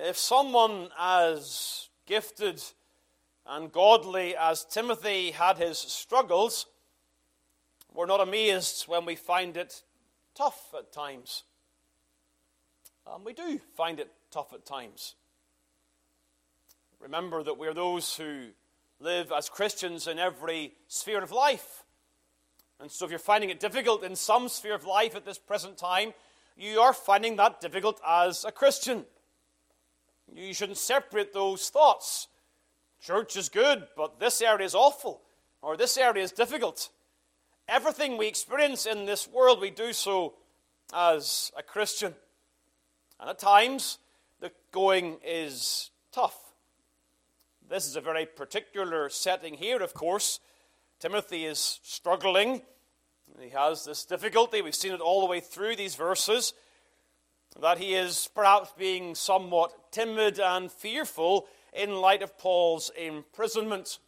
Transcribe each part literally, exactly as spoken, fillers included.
If someone as gifted and godly as Timothy had his struggles, we're not amazed when we find it tough at times. And we do find it tough at times. Remember that we're those who live as Christians in every sphere of life. And so if you're finding it difficult in some sphere of life at this present time, you are finding that difficult as a Christian. You shouldn't separate those thoughts. Church is good, but this area is awful, or this area is difficult. Everything we experience in this world, we do so as a Christian. And at times, the going is tough. This is a very particular setting here, of course. Timothy is struggling. He has this difficulty. We've seen it all the way through these verses, that he is perhaps being somewhat timid and fearful in light of Paul's imprisonment.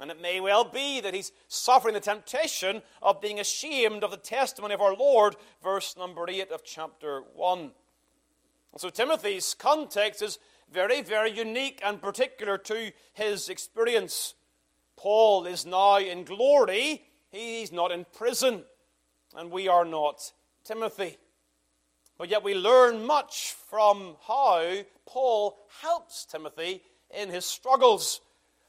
And it may well be that he's suffering the temptation of being ashamed of the testimony of our Lord, verse number eight of chapter one. So Timothy's context is very, very unique and particular to his experience. Paul is now in glory. He's not in prison, and we are not Timothy. But yet we learn much from how Paul helps Timothy in his struggles.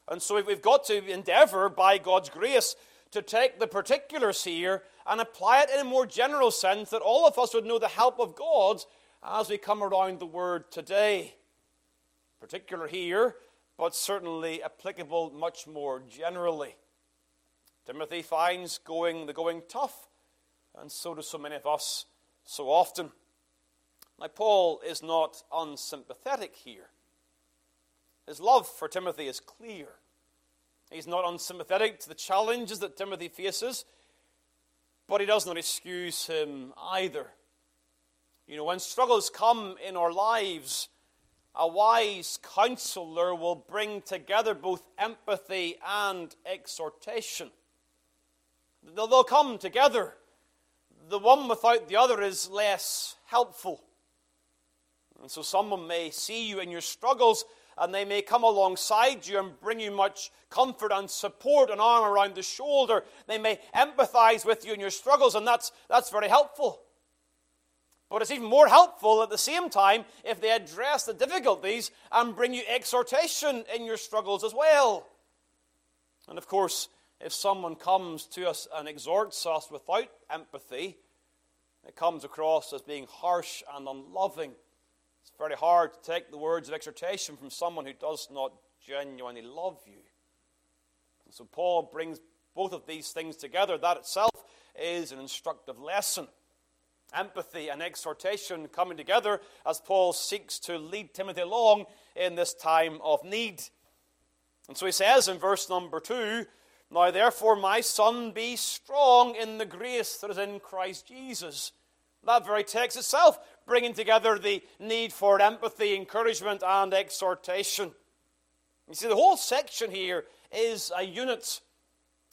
And so we've got to endeavor, by God's grace, to take the particulars here and apply it in a more general sense, that all of us would know the help of God as we come around the Word today. Particular here, but certainly applicable much more generally. Timothy finds going the going tough, and so do so many of us so often. Now, Paul is not unsympathetic here. His love for Timothy is clear. He's not unsympathetic to the challenges that Timothy faces, but he does not excuse him either. You know, when struggles come in our lives, a wise counselor will bring together both empathy and exhortation. They'll come together. The one without the other is less helpful. And so someone may see you in your struggles, and they may come alongside you and bring you much comfort and support, an arm around the shoulder. They may empathize with you in your struggles, and that's that's very helpful. But it's even more helpful at the same time if they address the difficulties and bring you exhortation in your struggles as well. And of course, if someone comes to us and exhorts us without empathy, it comes across as being harsh and unloving. It's very hard to take the words of exhortation from someone who does not genuinely love you. And so Paul brings both of these things together. That itself is an instructive lesson. Empathy and exhortation coming together as Paul seeks to lead Timothy along in this time of need. And so he says in verse number two, "Now therefore, my son, be strong in the grace that is in Christ Jesus." That very text itself bringing together the need for empathy, encouragement, and exhortation. You see, the whole section here is a unit.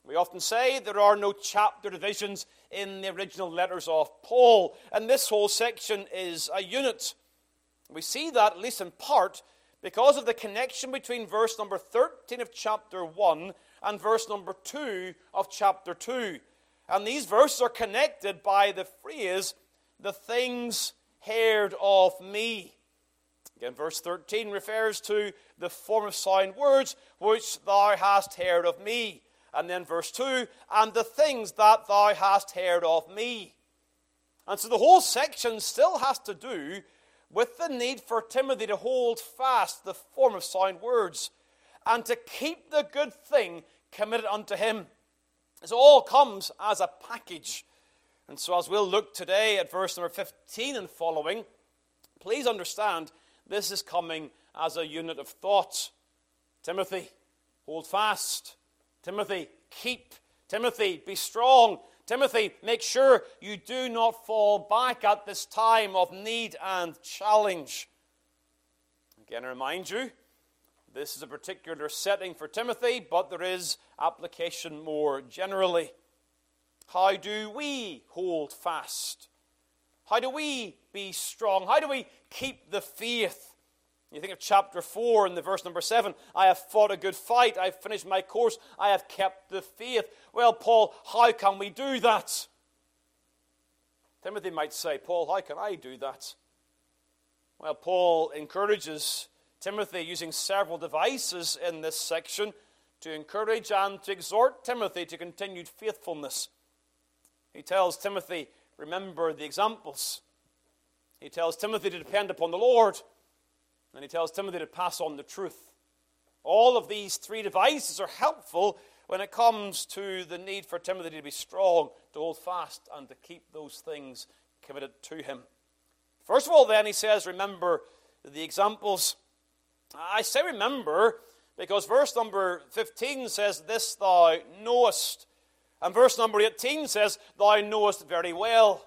We often say there are no chapter divisions in the original letters of Paul, and this whole section is a unit. We see that, at least in part, because of the connection between verse number thirteen of chapter one and verse number two of chapter two. And these verses are connected by the phrase, "the things heard of me." Again, verse thirteen refers to the form of sound words which thou hast heard of me. And then verse two, "and the things that thou hast heard of me." And so the whole section still has to do with the need for Timothy to hold fast the form of sound words and to keep the good thing committed unto him. This all comes as a package. And so as we'll look today at verse number fifteen and following, please understand this is coming as a unit of thought. Timothy, hold fast. Timothy, keep. Timothy, be strong. Timothy, make sure you do not fall back at this time of need and challenge. Again, I remind you, this is a particular setting for Timothy, but there is application more generally. How do we hold fast? How do we be strong? How do we keep the faith? You think of chapter four and the verse number seven, I have fought a good fight, I have finished my course, I have kept the faith. Well, Paul, how can we do that? Timothy might say, Paul, how can I do that? Well, Paul encourages Timothy using several devices in this section to encourage and to exhort Timothy to continued faithfulness. He tells Timothy, remember the examples. He tells Timothy to depend upon the Lord. And he tells Timothy to pass on the truth. All of these three devices are helpful when it comes to the need for Timothy to be strong, to hold fast, and to keep those things committed to him. First of all, then, he says, remember the examples. I say remember because verse number fifteen says, this thou knowest. And verse number eighteen says, thou knowest very well.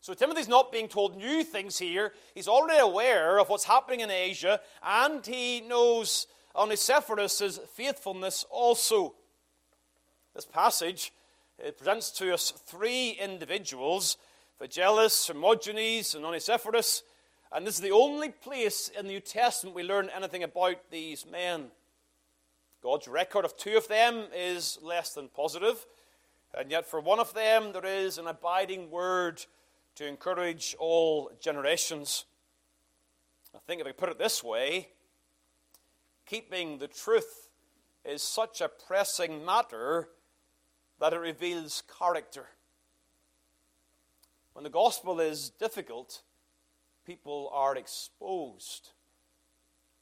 So Timothy's not being told new things here. He's already aware of what's happening in Asia, and he knows Onesiphorus' faithfulness also. This passage it presents to us three individuals, Phygellus, Hermogenes, and Onesiphorus, and this is the only place in the New Testament we learn anything about these men. God's record of two of them is less than positive, and yet for one of them there is an abiding word to encourage all generations. I think if I put it this way, keeping the truth is such a pressing matter that it reveals character. When the gospel is difficult, people are exposed.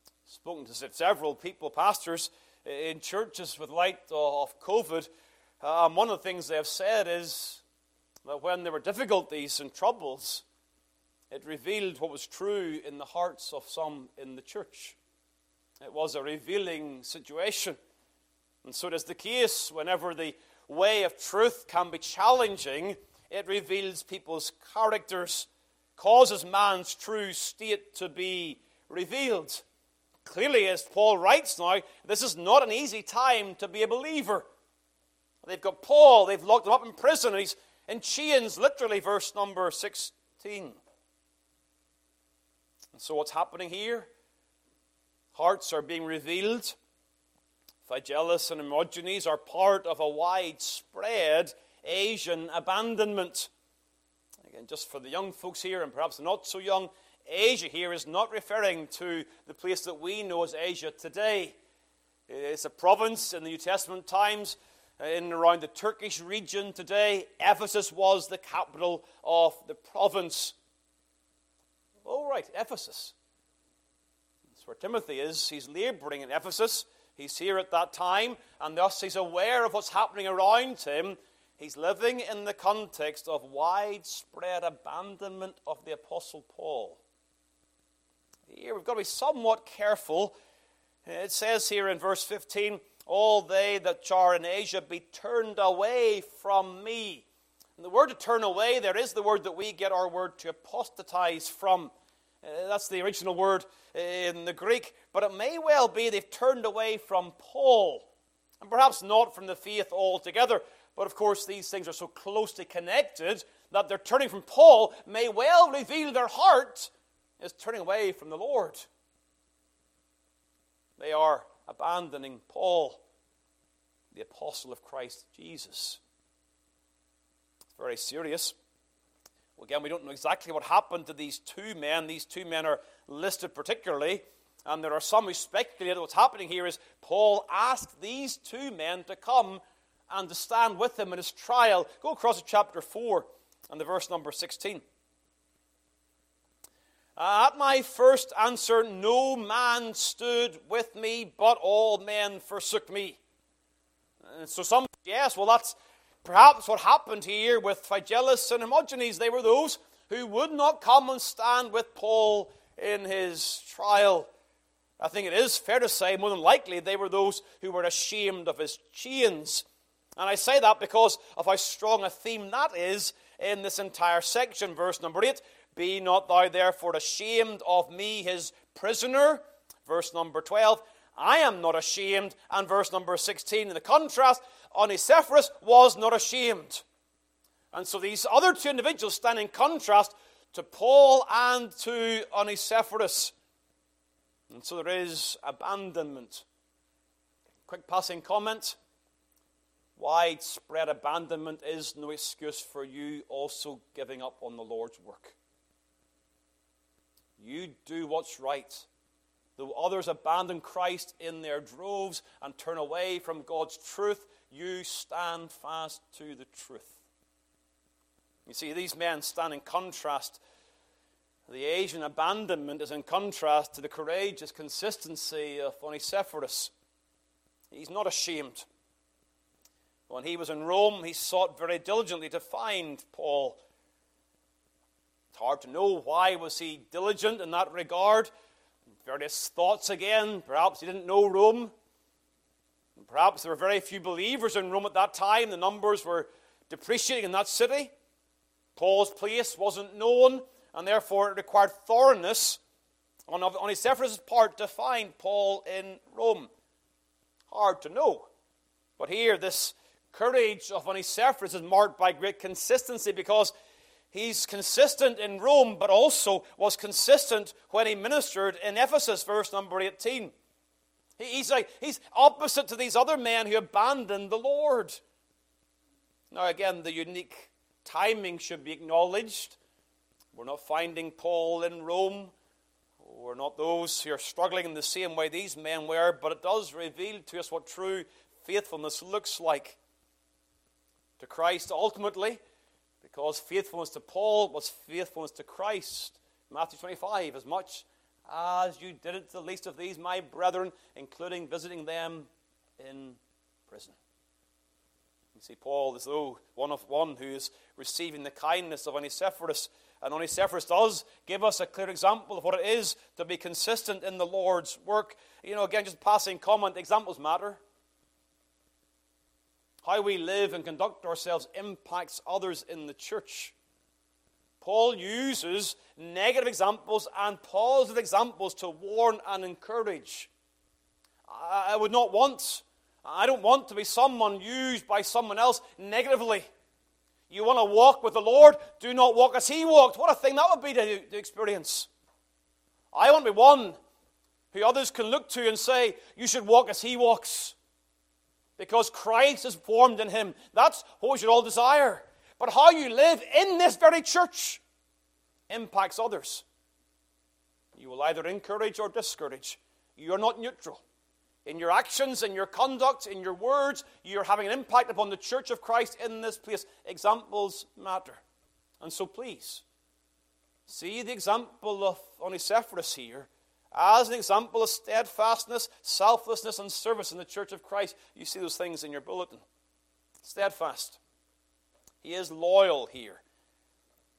I've spoken to several people, pastors, in churches with light of COVID, and one of the things they have said is, that when there were difficulties and troubles, it revealed what was true in the hearts of some in the church. It was a revealing situation. And so it is the case whenever the way of truth can be challenging, it reveals people's characters, causes man's true state to be revealed. Clearly, as Paul writes now, this is not an easy time to be a believer. They've got Paul, they've locked him up in prison, and he's in chains, literally, verse number sixteen. And so what's happening here? Hearts are being revealed. Phygellus and Hermogenes are part of a widespread Asian abandonment. Again, just for the young folks here, and perhaps not so young, Asia here is not referring to the place that we know as Asia today. It's a province in the New Testament times, in and around the Turkish region today. Ephesus was the capital of the province. Oh, right, Ephesus. That's where Timothy is. He's laboring in Ephesus. He's here at that time, and thus he's aware of what's happening around him. He's living in the context of widespread abandonment of the Apostle Paul. Here we've got to be somewhat careful. It says here in verse fifteen, all they that are in Asia be turned away from me. And the word to turn away, there is the word that we get our word to apostatize from. Uh, that's the original word in the Greek. But it may well be they've turned away from Paul. And perhaps not from the faith altogether. But of course these things are so closely connected that their turning from Paul may well reveal their heart is turning away from the Lord. They are abandoning Paul, the apostle of Christ Jesus. It's very serious. Well, again, we don't know exactly what happened to these two men. These two men are listed particularly, and there are some who speculate what's happening here is Paul asked these two men to come and to stand with him in his trial. Go across to chapter four and the verse number sixteen. At my first answer, no man stood with me, but all men forsook me. And so some, yes, well, that's perhaps what happened here with Phygellus and Hermogenes. They were those who would not come and stand with Paul in his trial. I think it is fair to say, more than likely, they were those who were ashamed of his chains. And I say that because of how strong a theme that is in this entire section, verse number eight. Be not thou therefore ashamed of me, his prisoner. Verse number twelve, I am not ashamed. And verse number sixteen, in the contrast, Onesiphorus was not ashamed. And so these other two individuals stand in contrast to Paul and to Onesiphorus. And so there is abandonment. Quick passing comment. Widespread abandonment is no excuse for you also giving up on the Lord's work. You do what's right. Though others abandon Christ in their droves and turn away from God's truth, you stand fast to the truth. You see, these men stand in contrast. The Asian abandonment is in contrast to the courageous consistency of Onesiphorus. He's not ashamed. When he was in Rome, he sought very diligently to find Paul. It's hard to know why was he diligent in that regard. Various thoughts again. Perhaps he didn't know Rome. And perhaps there were very few believers in Rome at that time. The numbers were depreciating in that city. Paul's place wasn't known, and therefore it required thoroughness on Onesiphorus' part to find Paul in Rome. Hard to know. But here, this courage of Onesiphorus is marked by great consistency, because he's consistent in Rome, but also was consistent when he ministered in Ephesus, verse number eighteen. He's, like, he's opposite to these other men who abandoned the Lord. Now again, the unique timing should be acknowledged. We're not finding Paul in Rome. We're not those who are struggling in the same way these men were, but it does reveal to us what true faithfulness looks like to Christ ultimately, because faithfulness to Paul was faithfulness to Christ. Matthew twenty-five, as much as you did it to the least of these, my brethren, including visiting them in prison. You see, Paul is though one of one who is receiving the kindness of Onesiphorus, and Onesiphorus does give us a clear example of what it is to be consistent in the Lord's work. You know, again, just passing comment, examples matter. How we live and conduct ourselves impacts others in the church. Paul uses negative examples and positive examples to warn and encourage. I would not want, I don't want to be someone used by someone else negatively. You want to walk with the Lord? Do not walk as he walked. What a thing that would be to, to experience. I want to be one who others can look to and say, you should walk as he walks, because Christ is formed in him. That's what we should all desire. But how you live in this very church impacts others. You will either encourage or discourage. You are not neutral. In your actions, in your conduct, in your words, you're having an impact upon the church of Christ in this place. Examples matter. And so please, see the example of Onesiphorus here as an example of steadfastness, selflessness, and service in the church of Christ. You see those things in your bulletin. Steadfast. He is loyal here.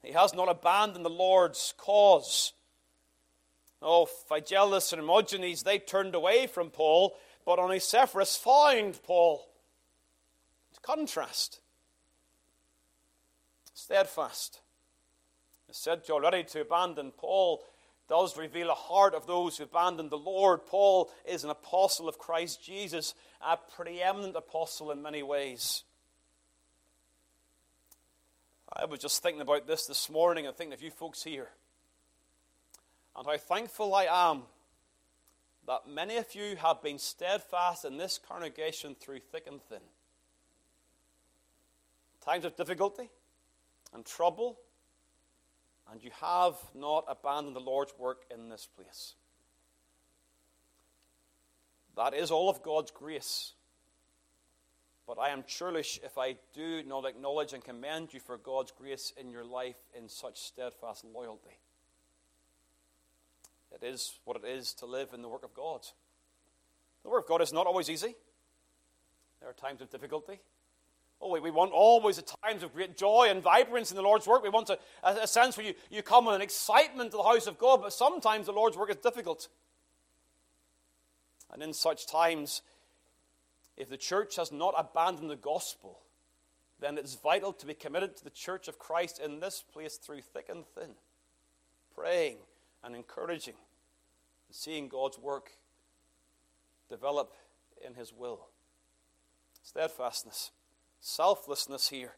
He has not abandoned the Lord's cause. Oh, Phygellus and Hermogenes, they turned away from Paul, but Onesiphorus found Paul. It's contrast. Steadfast. It's said to already to abandon Paul does reveal a heart of those who abandoned the Lord. Paul is an apostle of Christ Jesus, a preeminent apostle in many ways. I was just thinking about this this morning and thinking of you folks here, and how thankful I am that many of you have been steadfast in this congregation through thick and thin. Times of difficulty and trouble, and you have not abandoned the Lord's work in this place. That is all of God's grace. But I am churlish if I do not acknowledge and commend you for God's grace in your life in such steadfast loyalty. It is what it is to live in the work of God. The work of God is not always easy. There are times of difficulty. Oh, we, we want always at times of great joy and vibrancy in the Lord's work. We want a, a, a sense where you, you come with an excitement to the house of God, but sometimes the Lord's work is difficult. And in such times, if the church has not abandoned the gospel, then it's vital to be committed to the church of Christ in this place through thick and thin, praying and encouraging and seeing God's work develop in his will. Steadfastness. Selflessness here.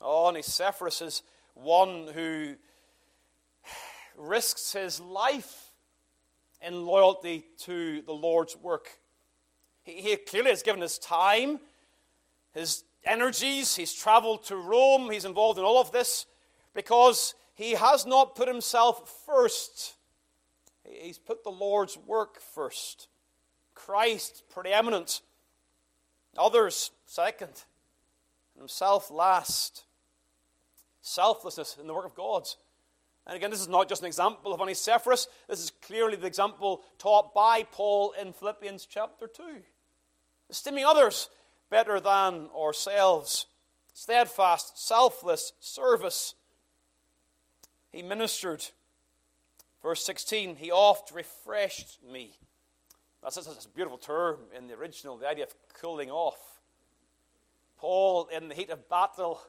Oh, Onesiphorus is one who risks his life in loyalty to the Lord's work. He, he clearly has given his time, his energies. He's traveled to Rome. He's involved in all of this because he has not put himself first. He's put the Lord's work first. Christ preeminent, others second, and himself last. Selflessness in the work of God. And again, this is not just an example of Onesiphorus. This is clearly the example taught by Paul in Philippians chapter two. Esteeming others better than ourselves. Steadfast, selfless service. He ministered. Verse sixteen, he oft refreshed me. That's, that's a beautiful term in the original, the idea of cooling off. Paul, in the heat of battle,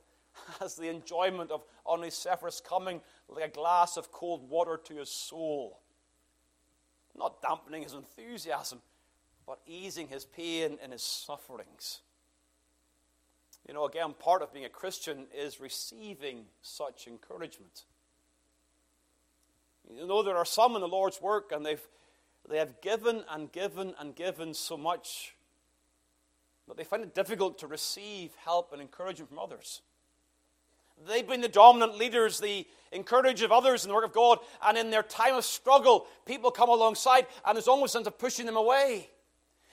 has the enjoyment of Onesiphorus coming like a glass of cold water to his soul. Not dampening his enthusiasm, but easing his pain and his sufferings. You know, again, part of being a Christian is receiving such encouragement. You know, there are some in the Lord's work, and they've they have given and given and given so much that they find it difficult to receive help and encouragement from others. They've been the dominant leaders, the encouragers of others in the work of God, and in their time of struggle, people come alongside, and there's almost a sense of pushing them away.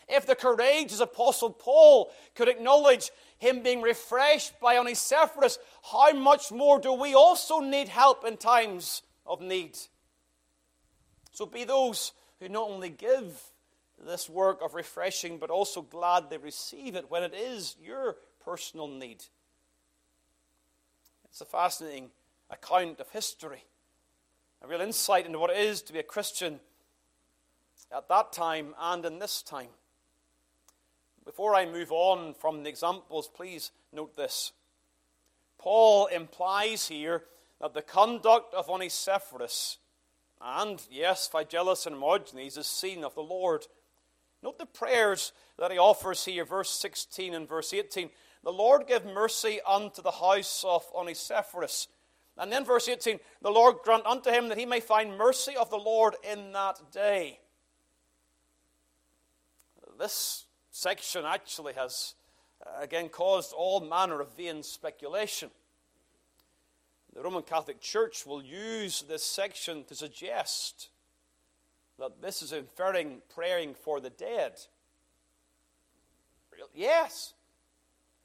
If the courageous Apostle Paul could acknowledge him being refreshed by Onesiphorus, how much more do we also need help in times of need? So be those who not only give this work of refreshing, but also glad they receive it when it is your personal need. It's a fascinating account of history, a real insight into what it is to be a Christian at that time and in this time. Before I move on from the examples, please note this. Paul implies here that the conduct of Onesiphorus and, yes, Phygellus and Hermogenes is seen of the Lord. Note the prayers that he offers here, verse sixteen and verse eighteen. The Lord give mercy unto the house of Onesiphorus. And then verse eighteen, the Lord grant unto him that he may find mercy of the Lord in that day. This section actually has, again, caused all manner of vain speculation. The Roman Catholic Church will use this section to suggest that this is inferring praying for the dead. Yes.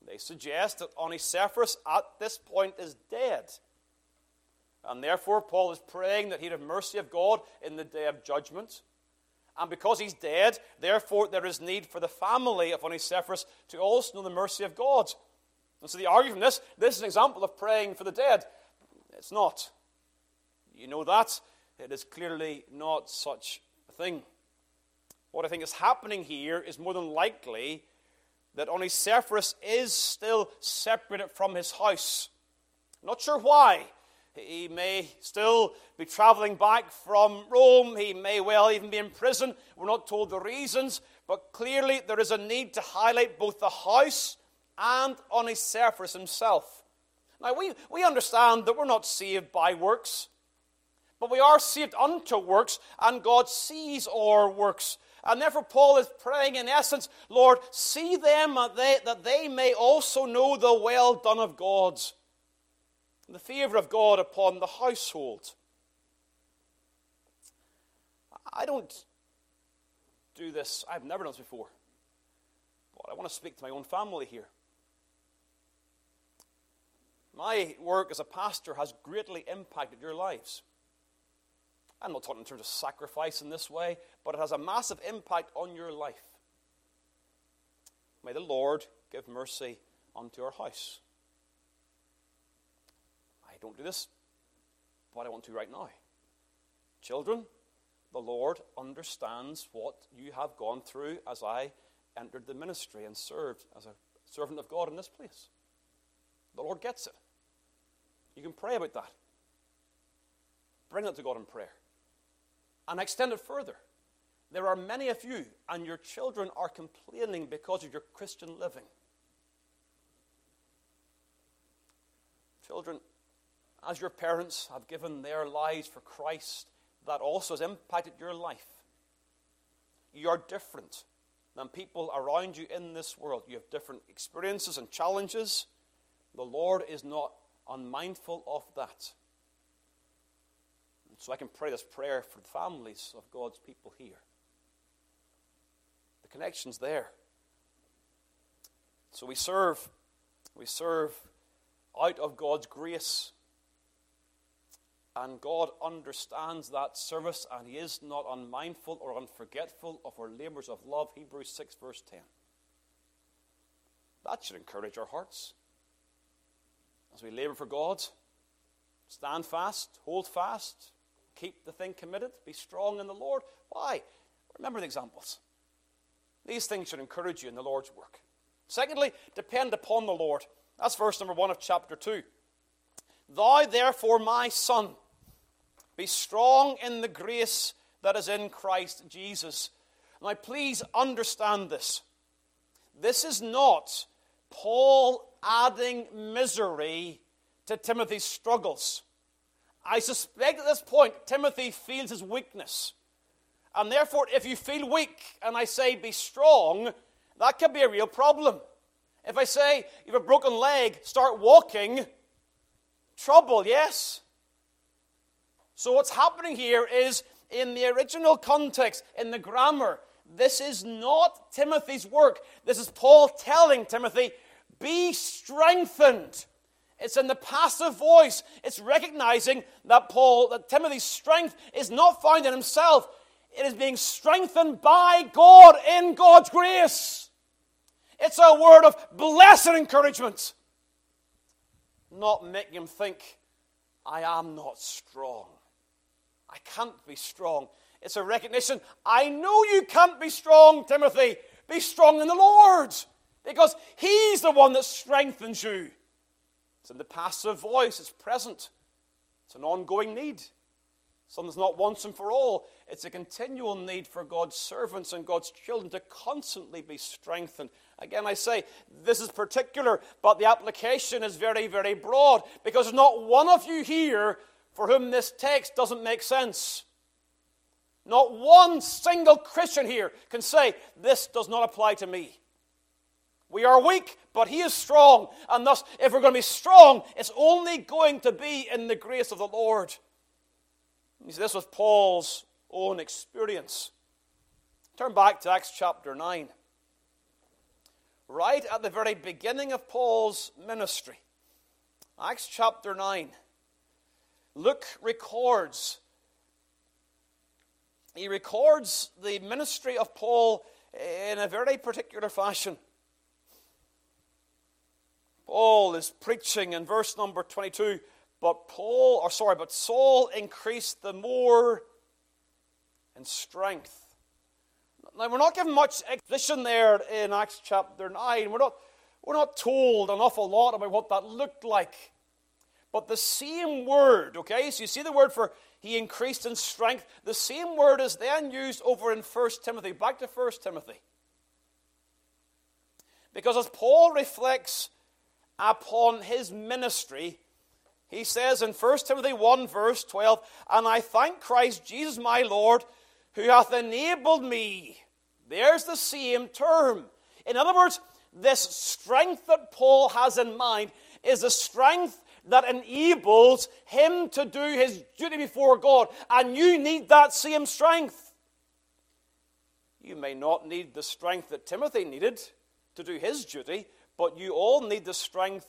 They suggest that Onesiphorus at this point is dead. And therefore, Paul is praying that he'd have mercy of God in the day of judgment. And because he's dead, therefore, there is need for the family of Onesiphorus to also know the mercy of God. And so they argue from this, this is an example of praying for the dead. It's not. You know that. It is clearly not such a thing. What I think is happening here is more than likely that Onesiphorus is still separated from his house. Not sure why. He may still be traveling back from Rome. He may well even be in prison. We're not told the reasons. But clearly there is a need to highlight both the house and Onesiphorus himself. Now we, we understand that we're not saved by works. But we are saved unto works, and God sees our works. And therefore Paul is praying in essence, Lord, see them that they may also know the well done of God, the favor of God upon the household. I don't do this. I've never done this before. But I want to speak to my own family here. My work as a pastor has greatly impacted your lives. I'm not talking in terms of sacrifice in this way, but it has a massive impact on your life. May the Lord give mercy unto our house. I don't do this, but I want to right now. Children, the Lord understands what you have gone through as I entered the ministry and served as a servant of God in this place. The Lord gets it. You can pray about that. Bring it to God in prayer. And extend it further. There are many of you, and your children are complaining because of your Christian living. Children, as your parents have given their lives for Christ, that also has impacted your life. you're different than people around you in this world. You have different experiences and challenges. The Lord is not unmindful of that. And so I can pray this prayer for the families of God's people here. The connection's there. So we serve, we serve out of God's grace. And God understands that service, and He is not unmindful or unforgetful of our labors of love, Hebrews six, verse ten. That should encourage our hearts. As we labor for God, stand fast, hold fast, keep the thing committed, be strong in the Lord. Why? Remember the examples. These things should encourage you in the Lord's work. Secondly, depend upon the Lord. That's verse number one of chapter two. Thou therefore, my son, be strong in the grace that is in Christ Jesus. Now, please understand this. This is not Paul adding misery to Timothy's struggles. I suspect at this point, Timothy feels his weakness. And therefore, if you feel weak and I say be strong, that can be a real problem. If I say you have a broken leg, start walking, trouble, yes. So what's happening here is, in the original context, in the grammar, this is not Timothy's work. This is Paul telling Timothy, be strengthened. It's in the passive voice. It's recognizing that Paul, that Timothy's strength is not found in himself. It is being strengthened by God in God's grace. It's a word of blessed encouragement. Not making him think, I am not strong. I can't be strong. It's a recognition, I know you can't be strong, Timothy. Be strong in the Lord, because He's the one that strengthens you. It's in the passive voice, it's present. It's an ongoing need. Something's not once and for all. It's a continual need for God's servants and God's children to constantly be strengthened. Again, I say, this is particular, but the application is very, very broad, because there's not one of you here for whom this text doesn't make sense. Not one single Christian here can say, this does not apply to me. We are weak, but He is strong. And thus, if we're going to be strong, it's only going to be in the grace of the Lord. You see, this was Paul's own experience. Turn back to Acts chapter nine. Right at the very beginning of Paul's ministry, Acts chapter nine, Luke records, he records the ministry of Paul in a very particular fashion. Paul is preaching in verse number twenty-two. But Paul, or sorry, but Saul increased the more in strength. Now, we're not given much exposition there in Acts chapter nine. We're not, we're not told an awful lot about what that looked like. But the same word, okay, so you see the word for he increased in strength. The same word is then used over in First Timothy. Back to First Timothy. Because as Paul reflects upon his ministry, he says in First Timothy one, verse twelve, and I thank Christ Jesus my Lord, who hath enabled me. There's the same term. In other words, this strength that Paul has in mind is the strength that enables him to do his duty before God. And you need that same strength. You may not need the strength that Timothy needed to do his duty, but you all need the strength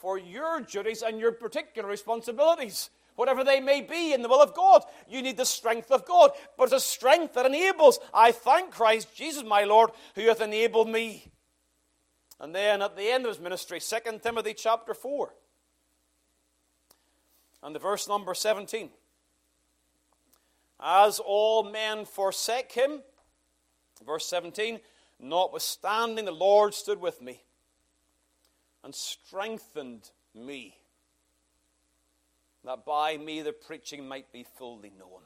for your duties and your particular responsibilities, whatever they may be in the will of God. You need the strength of God, but it's a strength that enables. I thank Christ Jesus my Lord, who hath enabled me. And then at the end of his ministry, Second Timothy chapter four, and the verse number seventeen. As all men forsake him, verse seventeen, notwithstanding the Lord stood with me, and strengthened me, that by me the preaching might be fully known.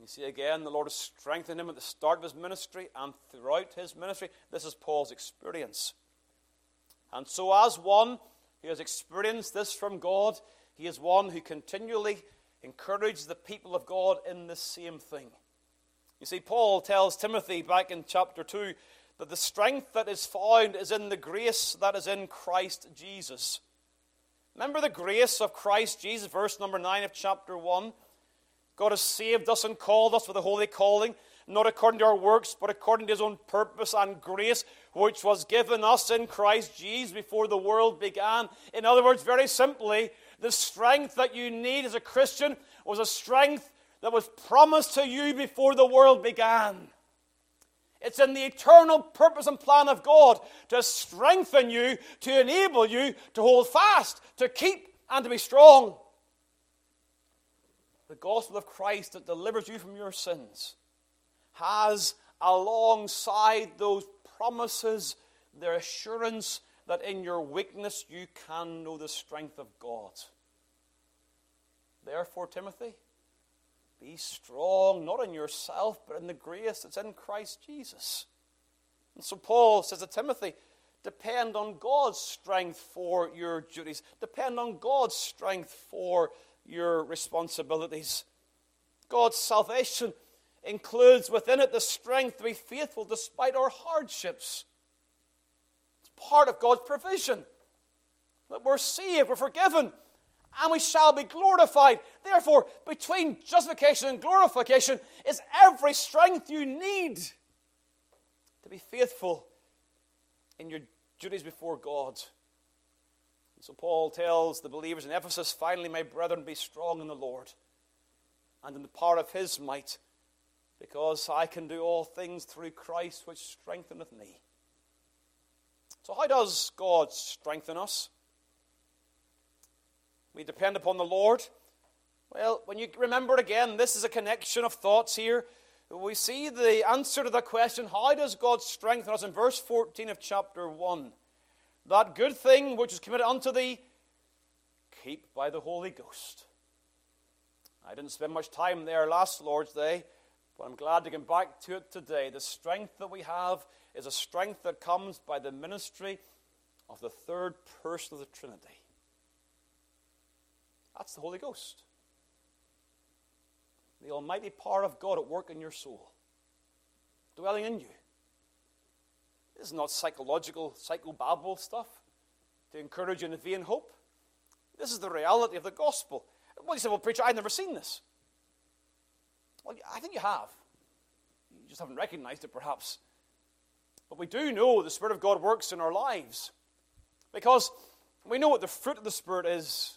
You see again, the Lord has strengthened him at the start of his ministry and throughout his ministry. This is Paul's experience. And so as one who has experienced this from God, he is one who continually encourages the people of God in the same thing. You see, Paul tells Timothy back in chapter two that the strength that is found is in the grace that is in Christ Jesus. Remember the grace of Christ Jesus, verse number nine of chapter one. God has saved us and called us with a holy calling, not according to our works, but according to his own purpose and grace, which was given us in Christ Jesus before the world began. In other words, very simply, the strength that you need as a Christian was a strength that was promised to you before the world began. It's in the eternal purpose and plan of God to strengthen you, to enable you to hold fast, to keep, and to be strong. The gospel of Christ that delivers you from your sins has alongside those promises their assurance that in your weakness you can know the strength of God. Therefore, Timothy, be strong, not in yourself, but in the grace that's in Christ Jesus. And so Paul says to Timothy, depend on God's strength for your duties. Depend on God's strength for your responsibilities. God's salvation includes within it the strength to be faithful despite our hardships. It's part of God's provision. That we're saved, we're forgiven, and we shall be glorified. Therefore, between justification and glorification is every strength you need to be faithful in your duties before God. And so Paul tells the believers in Ephesus, finally, my brethren, be strong in the Lord and in the power of his might, because I can do all things through Christ which strengtheneth me. So how does God strengthen us? We depend upon the Lord. Well, when you remember again, this is a connection of thoughts here. We see the answer to the question, how does God strengthen us? In verse fourteen of chapter one, that good thing which is committed unto thee, keep by the Holy Ghost. I didn't spend much time there last Lord's Day, but I'm glad to come back to it today. The strength that we have is a strength that comes by the ministry of the third person of the Trinity. That's the Holy Ghost. The almighty power of God at work in your soul, dwelling in you. This is not psychological, psychobabble stuff to encourage you in a vain hope. This is the reality of the gospel. Well, you say, well, preacher, I've never seen this. Well, I think you have. You just haven't recognized it, perhaps. But we do know the Spirit of God works in our lives, because we know what the fruit of the Spirit is.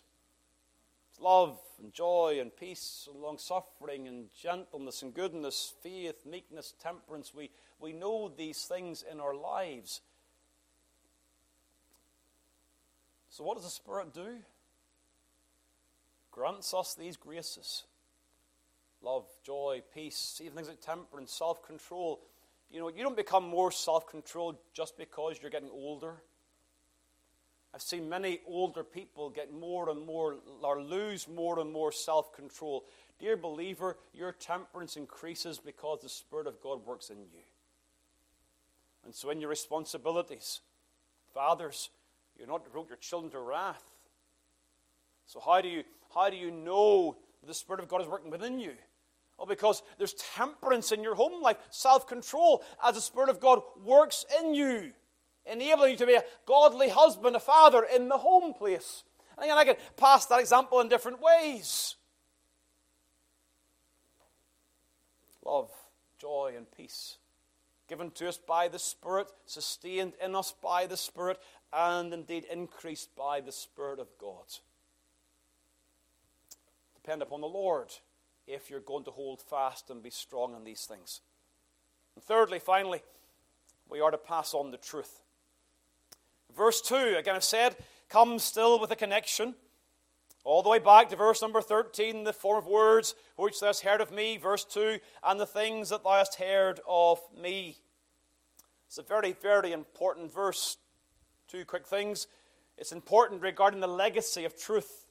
Love and joy and peace and long-suffering and gentleness and goodness, faith, meekness, temperance. We, we know these things in our lives. So what does the Spirit do? Grants us these graces. Love, joy, peace, even things like temperance, self-control. You know, you don't become more self-controlled just because you're getting older. I've seen many older people get more and more, or lose more and more self-control. Dear believer, your temperance increases because the Spirit of God works in you. And so in your responsibilities, fathers, you're not to provoke your children to wrath. So how do you, how do you know that the Spirit of God is working within you? Well, because there's temperance in your home life, self-control, as the Spirit of God works in you, enabling you to be a godly husband, a father in the home place. And again, I can pass that example in different ways. Love, joy, and peace, given to us by the Spirit, sustained in us by the Spirit, and indeed increased by the Spirit of God. Depend upon the Lord if you're going to hold fast and be strong in these things. And thirdly, finally, we are to pass on the truth. Verse two, again I've said, comes still with a connection. All the way back to verse number thirteen, the form of words which thou hast heard of me, verse two, and the things that thou hast heard of me. It's a very, very important verse. Two quick things. It's important regarding the legacy of truth.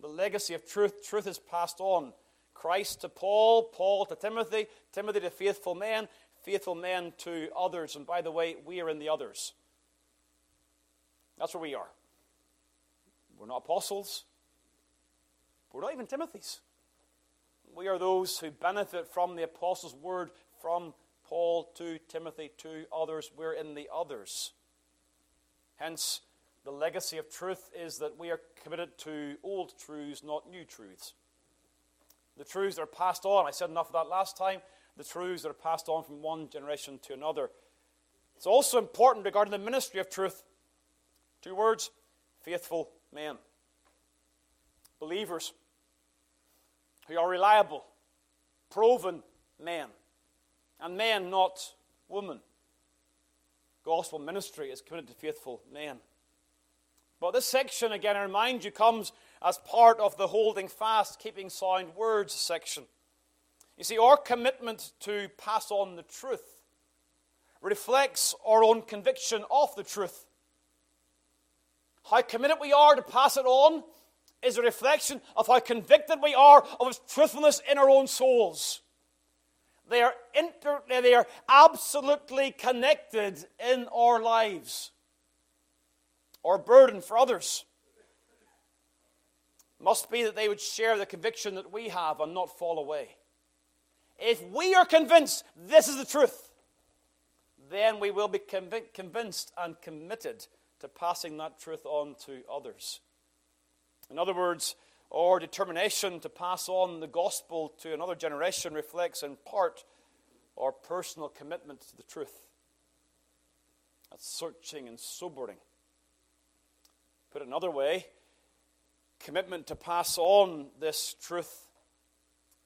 The legacy of truth. Truth is passed on. Christ to Paul, Paul to Timothy, Timothy to faithful men, faithful men to others. And by the way, we are in the others. That's where we are. We're not apostles. We're not even Timothys. we are those who benefit from the apostles' word from Paul to Timothy to others. We're in the others. Hence, the legacy of truth is that we are committed to old truths, not new truths. The truths that are passed on, I said enough of that last time, the truths that are passed on from one generation to another. It's also important regarding the ministry of truth. Two words, faithful men. Believers who are reliable, proven men, and men, not women. Gospel ministry is committed to faithful men. But this section, again, I remind you, comes as part of the holding fast, keeping sound words section. You see, our commitment to pass on the truth reflects our own conviction of the truth. How committed we are to pass it on is a reflection of how convicted we are of its truthfulness in our own souls. They are, inter- they are absolutely connected in our lives. Our burden for others must be that they would share the conviction that we have and not fall away. If we are convinced this is the truth, then we will be conv- convinced and committed to passing that truth on to others. In other words, our determination to pass on the gospel to another generation reflects in part our personal commitment to the truth. That's searching and sobering. Put another way, commitment to pass on this truth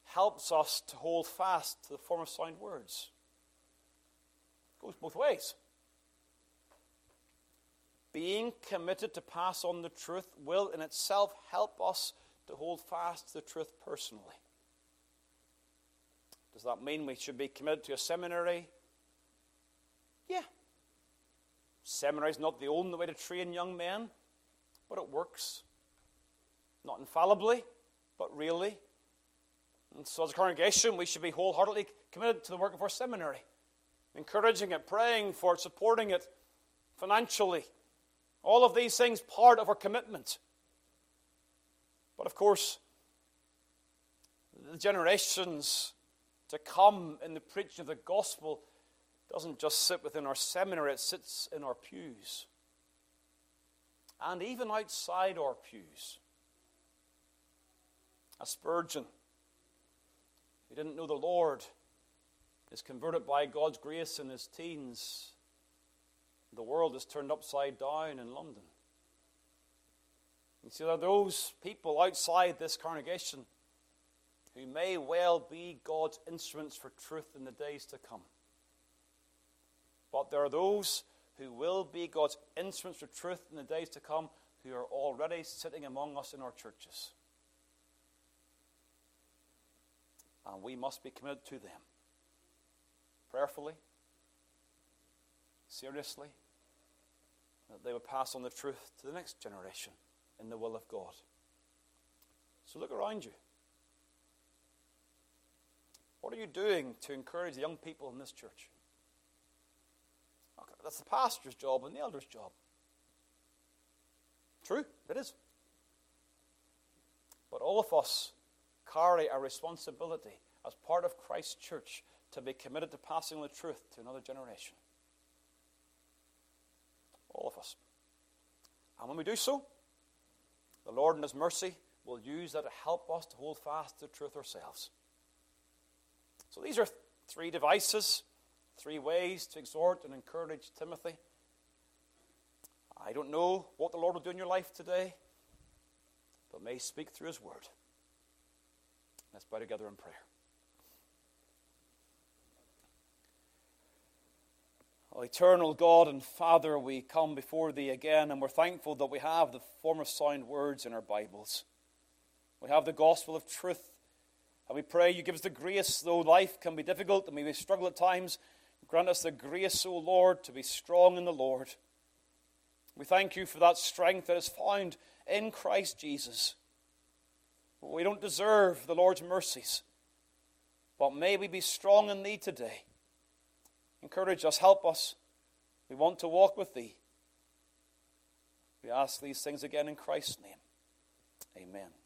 helps us to hold fast to the form of sound words. It goes both ways. Being committed to pass on the truth will in itself help us to hold fast to the truth personally. Does that mean we should be committed to a seminary? Yeah. Seminary is not the only way to train young men, but it works. Not infallibly, but really. And so as a congregation, we should be wholeheartedly committed to the work of our seminary, encouraging it, praying for it, supporting it financially. All of these things part of our commitment. But of course, the generations to come in the preaching of the gospel doesn't just sit within our seminary, it sits in our pews. And even outside our pews. A Spurgeon who didn't know the Lord is converted by God's grace in his teens. The world is turned upside down in London. You see, there are those people outside this congregation who may well be God's instruments for truth in the days to come. But there are those who will be God's instruments for truth in the days to come who are already sitting among us in our churches. And we must be committed to them. Prayerfully. Seriously, that they would pass on the truth to the next generation in the will of God. So look around you. What are you doing to encourage the young people in this church? Okay, that's the pastor's job and the elder's job. True, it is. But all of us carry a responsibility as part of Christ's church to be committed to passing on the truth to another generation. All of us. And when we do so, the Lord in his mercy will use that to help us to hold fast to the truth ourselves. So these are th- three devices, three ways to exhort and encourage Timothy. I don't know what the Lord will do in your life today, but may he speak through his word. Let's bow together in prayer. Oh, eternal God and Father, we come before Thee again, and we're thankful that we have the form of sound words in our Bibles. We have the gospel of truth, and we pray You give us the grace, though life can be difficult and we may struggle at times. Grant us the grace, O Lord, to be strong in the Lord. We thank You for that strength that is found in Christ Jesus. We don't deserve the Lord's mercies, but may we be strong in Thee today. Encourage us, help us. We want to walk with Thee. We ask these things again in Christ's name. Amen.